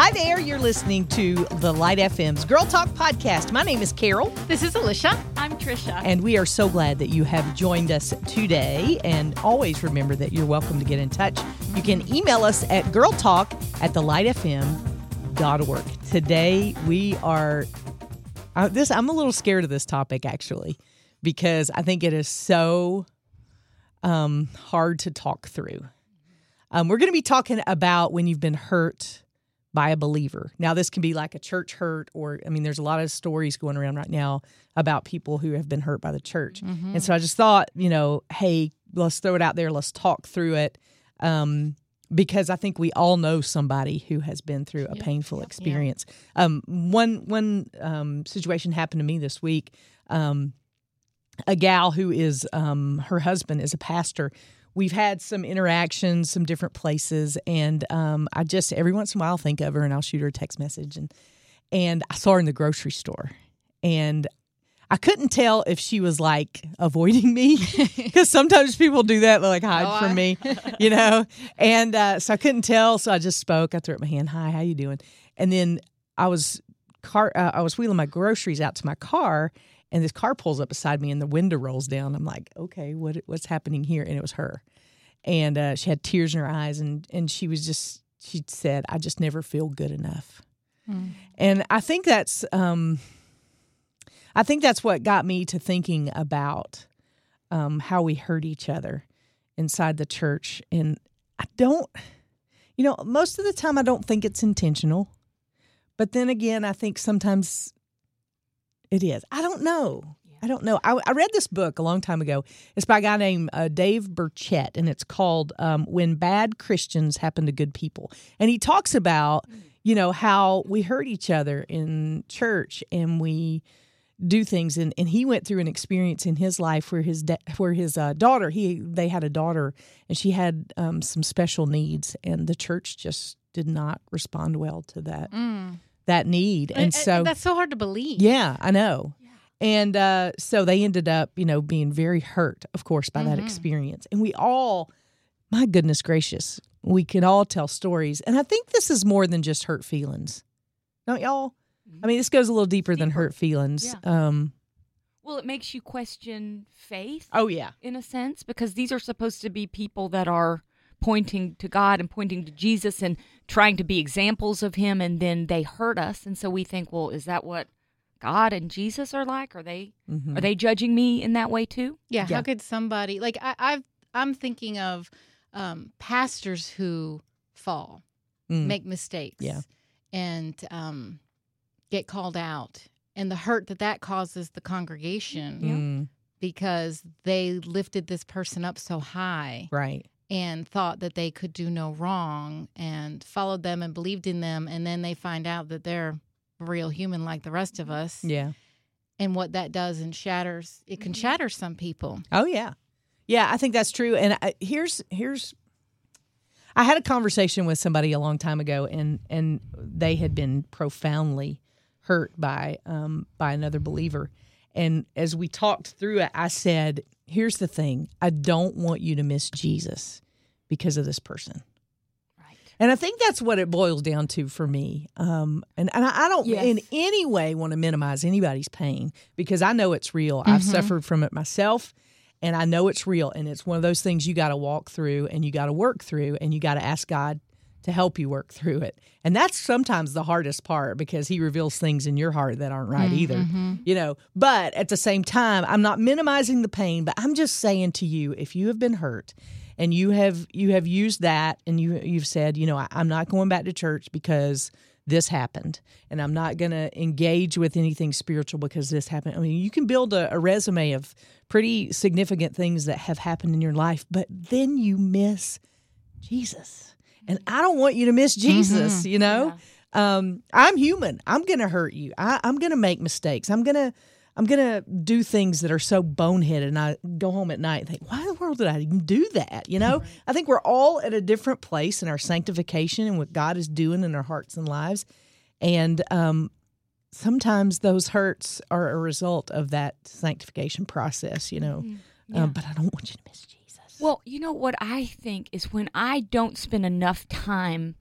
Hi there, you're listening to the Light FM's Girl Talk podcast. My name is Carol. This is Alicia. I'm Trisha. And we are so glad that you have joined us today. And always remember that you're welcome to get in touch. You can email us at girltalk@thelightfm.org. Today we are, I'm a little scared of this topic actually, because I think it is so hard to talk through. We're going to be talking about when you've been hurt by a believer. Now, this can be like a church hurt, or, I mean, there's a lot of stories going around right now about people who have been hurt by the church. Mm-hmm. And so I just thought, you know, hey, let's throw it out there. Let's talk through it. Because I think we all know somebody who has been through a painful experience. Yeah. One situation happened to me this week. A gal who is, her husband is a pastor. We've had some interactions, some different places, and I just every once in a while think of her, and I'll shoot her a text message. And I saw her in the grocery store, and I couldn't tell if she was, like, avoiding me, because sometimes people do that. They, like, hide from me, you know. And so I couldn't tell, so I just spoke. I threw up my hand. Hi, how you doing? And then I was wheeling my groceries out to my car, and this car pulls up beside me, and the window rolls down. I'm like, okay, what's happening here? And it was her. And she had tears in her eyes, and she said, I just never feel good enough. Mm. And I think that's what got me to thinking about how we hurt each other inside the church. And most of the time I don't think it's intentional. But then again, I think sometimes it is. I don't know. I don't know. I read this book a long time ago. It's by a guy named Dave Burchett, and it's called When Bad Christians Happen to Good People. And he talks about, you know, how we hurt each other in church and we do things. And he went through an experience in his life where his daughter, they had a daughter, and she had some special needs, and the church just did not respond well to that. Mm. That need. And so that's so hard to believe. Yeah, I know. Yeah. And so they ended up, you know, being very hurt, of course, by that experience. And we all, my goodness gracious, we can all tell stories. And I think this is more than just hurt feelings. Don't y'all? Mm-hmm. I mean, this goes a little deeper than hurt feelings. Yeah. Well, it makes you question faith. Oh, yeah. In a sense, because these are supposed to be people that are pointing to God and pointing to Jesus and trying to be examples of him, and then they hurt us, and so we think, well, is that what God and Jesus are like? Are they judging me in that way too? Yeah, yeah. How could somebody, like, I'm thinking of pastors who fall, make mistakes, and get called out, and the hurt that causes the congregation because they lifted this person up so high, right? And thought that they could do no wrong and followed them and believed in them. And then they find out that they're a real human like the rest of us. Yeah. And what that does and shatters, it can shatter some people. Oh, yeah. Yeah, I think that's true. And I had a conversation with somebody a long time ago, and they had been profoundly hurt by another believer. And as we talked through it, I said, here's the thing. I don't want you to miss Jesus because of this person. Right. And I think that's what it boils down to for me. And I don't in any way want to minimize anybody's pain, because I know it's real. Mm-hmm. I've suffered from it myself, and I know it's real. And it's one of those things you got to walk through, and you got to work through, and you got to ask God to help you work through it. And that's sometimes the hardest part, because he reveals things in your heart that aren't right either, you know. But at the same time, I'm not minimizing the pain, but I'm just saying to you, if you have been hurt and you have used that, and you've said, you know, I'm not going back to church because this happened, and I'm not going to engage with anything spiritual because this happened. I mean, you can build a resume of pretty significant things that have happened in your life, but then you miss Jesus. And I don't want you to miss Jesus, you know? Yeah. I'm human. I'm going to hurt you. I'm going to make mistakes. I'm going to do things that are so boneheaded, and I go home at night and think, why in the world did I even do that, you know? Right. I think we're all at a different place in our sanctification and what God is doing in our hearts and lives. And sometimes those hurts are a result of that sanctification process, you know? Yeah. But I don't want you to miss Jesus. Well, you know what I think is, when I don't spend enough time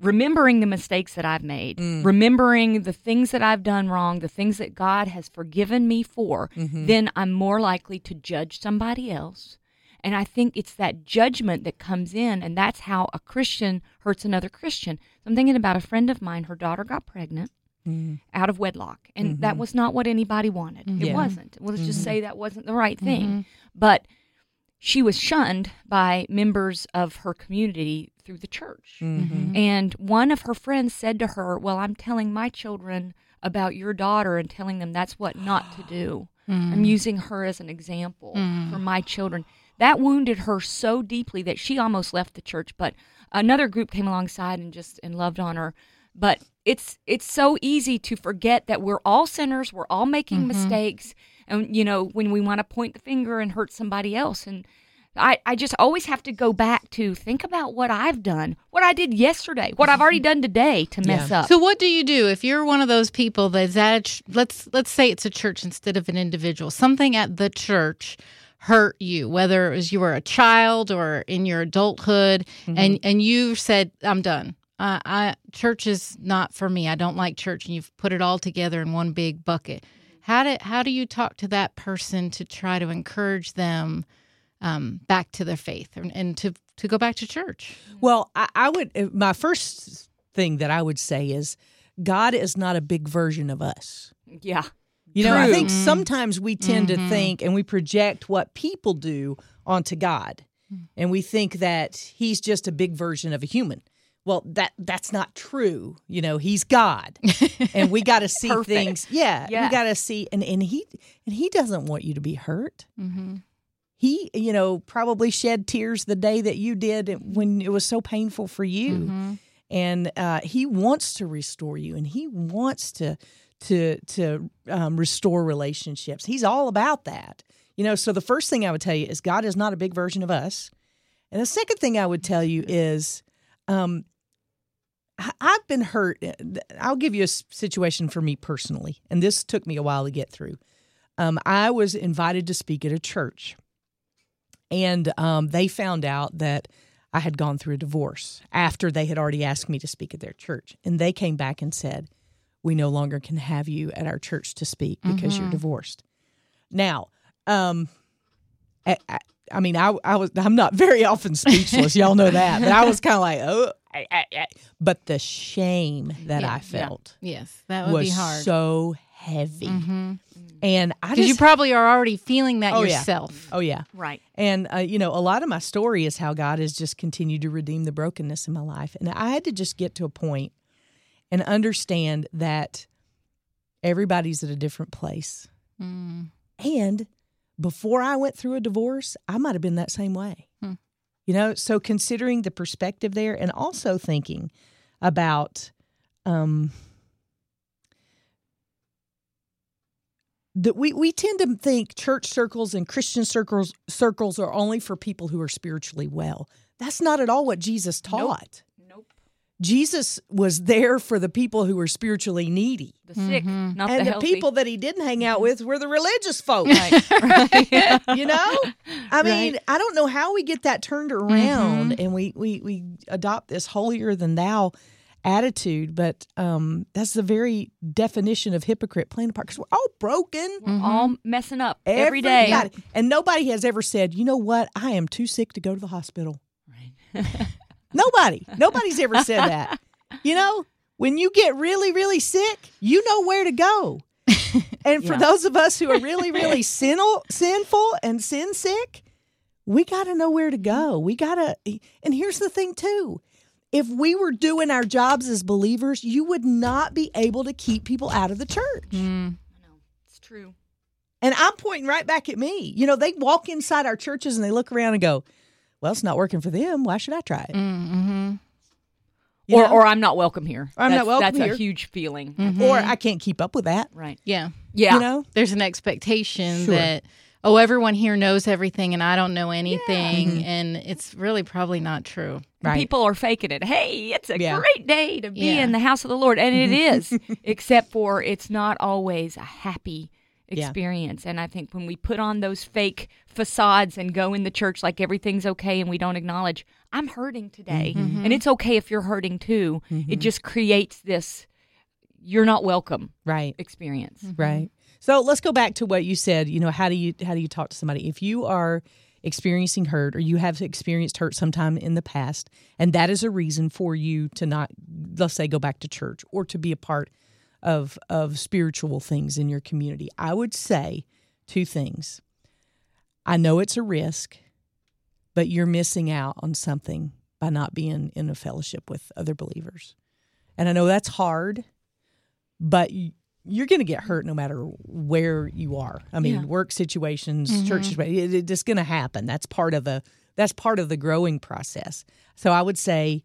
remembering the mistakes that I've made, remembering the things that I've done wrong, the things that God has forgiven me for, then I'm more likely to judge somebody else. And I think it's that judgment that comes in, and that's how a Christian hurts another Christian. I'm thinking about a friend of mine. Her daughter got pregnant out of wedlock, and that was not what anybody wanted. It wasn't. Well, let's just say that wasn't the right thing. But she was shunned by members of her community through the church. And one of her friends said to her, well, I'm telling my children about your daughter and telling them that's what not to do. I'm using her as an example for my children. That wounded her so deeply that she almost left the church, but another group came alongside and loved on her. But it's so easy to forget that we're all sinners, we're all making mistakes, and, you know, when we want to point the finger and hurt somebody else. And I just always have to go back to think about what I've done, what I did yesterday, what I've already done today to mess up. So what do you do if you're one of those people that's at, let's say it's a church instead of an individual, something at the church hurt you, whether it was you were a child or in your adulthood, and you said, I'm done. Church is not for me. I don't like church. And you've put it all together in one big bucket. How do you talk to that person to try to encourage them back to their faith and to go back to church? Well, I would. My first thing that I would say is God is not a big version of us. Yeah. You know, I think sometimes we tend to think and we project what people do onto God. And we think that he's just a big version of a human. Well, that's not true. You know, he's God. And we got to see things. Yeah. We got to see. And he doesn't want you to be hurt. He, you know, probably shed tears the day that you did when it was so painful for you. And he wants to restore you, and he wants to restore relationships. He's all about that. You know, so the first thing I would tell you is God is not a big version of us. And the second thing I would tell you is I've been hurt. I'll give you a situation for me personally, and this took me a while to get through. I was invited to speak at a church, and they found out that I had gone through a divorce after they had already asked me to speak at their church. And they came back and said, we no longer can have you at our church to speak because you're divorced. Now, I'm not very often speechless. Y'all know that. But I was kind of like, oh. But the shame that I felt that was be hard. So heavy. And I just, you probably are already feeling that yourself. Yeah. Oh, yeah. Right. And, you know, a lot of my story is how God has just continued to redeem the brokenness in my life. And I had to just get to a point and understand that everybody's at a different place. And before I went through a divorce, I might have been that same way. You know, so considering the perspective there, and also thinking about that we tend to think church circles and Christian circles are only for people who are spiritually well. That's not at all what Jesus taught. Nope. Jesus was there for the people who were spiritually needy. The sick, not the healthy. And the people that he didn't hang out with were the religious folk. Right. Yeah. You know? I mean, I don't know how we get that turned around and we adopt this holier-than-thou attitude, but that's the very definition of hypocrite, playing a part, because we're all broken. We're all messing up every day. And nobody has ever said, you know what, I am too sick to go to the hospital. Right. Nobody's ever said that. You know, when you get really, really sick, you know where to go. And for those of us who are really, really sinful and sin sick, we got to know where to go. And here's the thing too. If we were doing our jobs as believers, you would not be able to keep people out of the church. I know. It's true. And I'm pointing right back at me. You know, they walk inside our churches and they look around and go, well, it's not working for them. Why should I try it? Or I'm not welcome here. That's a huge feeling. Or I can't keep up with that. Right. Yeah. Yeah. You know, there's an expectation that, everyone here knows everything and I don't know anything. And it's really probably not true. Right. People are faking it. Hey, it's a great day to be in the house of the Lord. And it is, except for it's not always a happy experience. Yeah. And I think when we put on those fake facades and go in the church like everything's okay and we don't acknowledge, I'm hurting today. Mm-hmm. And it's okay if you're hurting too. Mm-hmm. It just creates this you're not welcome right experience. Mm-hmm. Right. So let's go back to what you said, you know, how do you talk to somebody? If you are experiencing hurt or you have experienced hurt sometime in the past, and that is a reason for you to not, let's say, go back to church or to be a part of spiritual things in your community, I would say two things. I know it's a risk, but you're missing out on something by not being in a fellowship with other believers. And I know that's hard, but you're going to get hurt no matter where you are. I mean, work situations, mm-hmm. church situations, it's just going to happen. That's part of the growing process. So I would say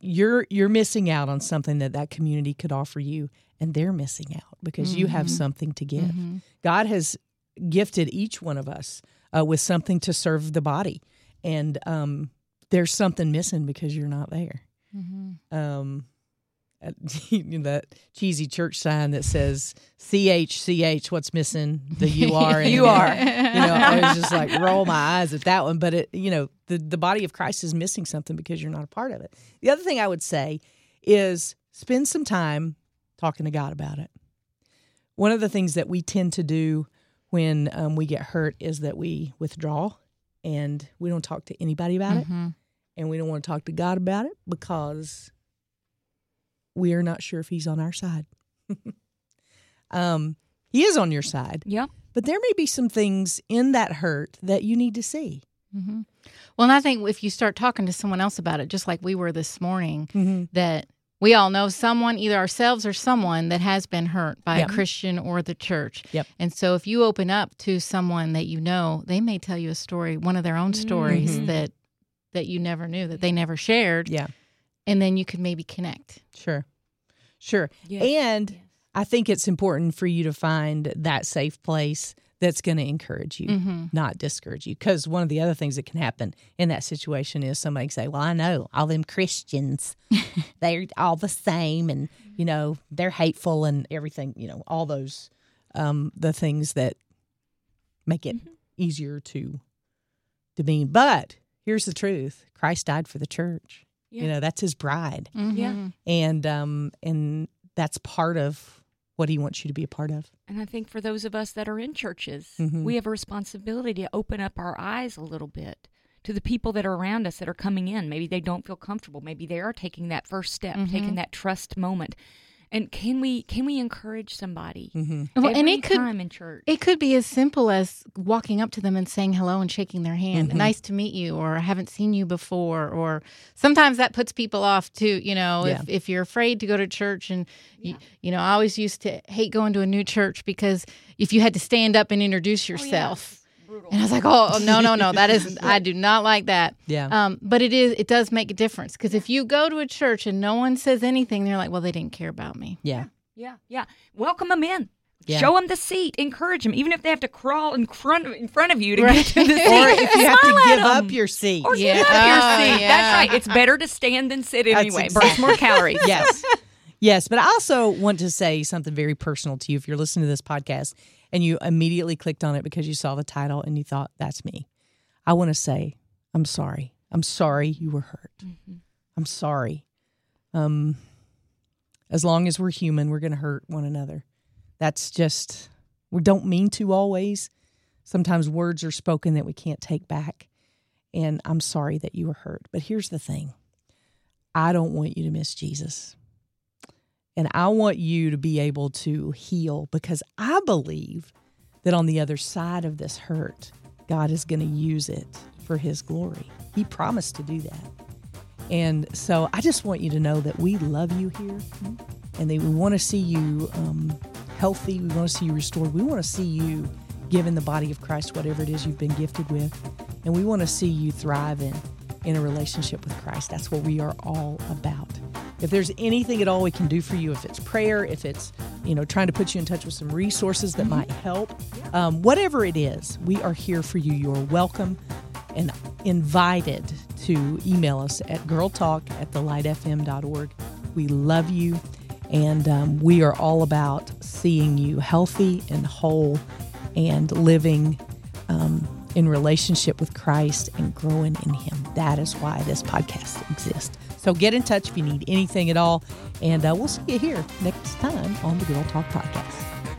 you're missing out on something that community could offer you, and they're missing out because mm-hmm. you have something to give. Mm-hmm. God has gifted each one of us with something to serve the body, and there's something missing because you're not there. Mm-hmm. You know, that cheesy church sign that says CH, what's missing? The you are. And you are. You know, I was just like, roll my eyes at that one. But, it, you know, the body of Christ is missing something because you're not a part of it. The other thing I would say is spend some time talking to God about it. One of the things that we tend to do when we get hurt is that we withdraw and we don't talk to anybody about mm-hmm. it. And we don't want to talk to God about it because we are not sure if he's on our side. He is on your side. Yeah. But there may be some things in that hurt that you need to see. Mm-hmm. Well, and I think if you start talking to someone else about it, just like we were this morning, mm-hmm. that we all know someone, either ourselves or someone that has been hurt by a Christian or the church. Yep. And so if you open up to someone that you know, they may tell you a story, one of their own stories mm-hmm. that you never knew, that they never shared. Yeah. And then you could maybe connect. Sure. Yes. And yes. I think it's important for you to find that safe place that's going to encourage you, mm-hmm. not discourage you. Because one of the other things that can happen in that situation is somebody can say, well, I know all them Christians, they're all the same and, you know, they're hateful and everything, you know, all those, the things that make it mm-hmm. easier to be. But here's the truth. Christ died for the church. Yeah. You know, that's his bride. Mm-hmm. Yeah. And that's part of what he wants you to be a part of. And I think for those of us that are in churches, mm-hmm. we have a responsibility to open up our eyes a little bit to the people that are around us that are coming in. Maybe they don't feel comfortable. Maybe they are taking that first step, mm-hmm. taking that trust moment. And can we encourage somebody? Mm-hmm. Well, and it could be as simple as walking up to them and saying hello and shaking their hand. Mm-hmm. Nice to meet you, or I haven't seen you before. Or sometimes that puts people off too. You know, if you're afraid to go to church, and you know, I always used to hate going to a new church because if you had to stand up and introduce yourself. Oh, yeah. And I was like, oh, no, that is, I do not like that. Yeah. But it does make a difference. Because if you go to a church and no one says anything, they're like, well, they didn't care about me. Yeah. Welcome them in. Yeah. Show them the seat. Encourage them. Even if they have to crawl in front of you to get to the seat. Or if you have to give up your seat. Or give up your seat. Yeah. That's right. It's better to stand than sit anyway. Burns more calories. Yes. But I also want to say something very personal to you. If you're listening to this podcast and you immediately clicked on it because you saw the title and you thought, that's me, I want to say, I'm sorry. I'm sorry you were hurt. Mm-hmm. I'm sorry. As long as we're human, we're going to hurt one another. That's just, we don't mean to always. Sometimes words are spoken that we can't take back. And I'm sorry that you were hurt. But here's the thing. I don't want you to miss Jesus. And I want you to be able to heal because I believe that on the other side of this hurt, God is going to use it for his glory. He promised to do that. And so I just want you to know that we love you here and that we want to see you healthy. We want to see you restored. We want to see you given the body of Christ, whatever it is you've been gifted with. And we want to see you thrive in a relationship with Christ. That's what we are all about. If there's anything at all we can do for you, if it's prayer, if it's, you know, trying to put you in touch with some resources that might help, whatever it is, we are here for you. You're welcome and invited to email us at girltalk@thelightfm.org. We love you. And we are all about seeing you healthy and whole and living in relationship with Christ and growing in Him. That is why this podcast exists. So get in touch if you need anything at all. And we'll see you here next time on the Girl Talk Podcast.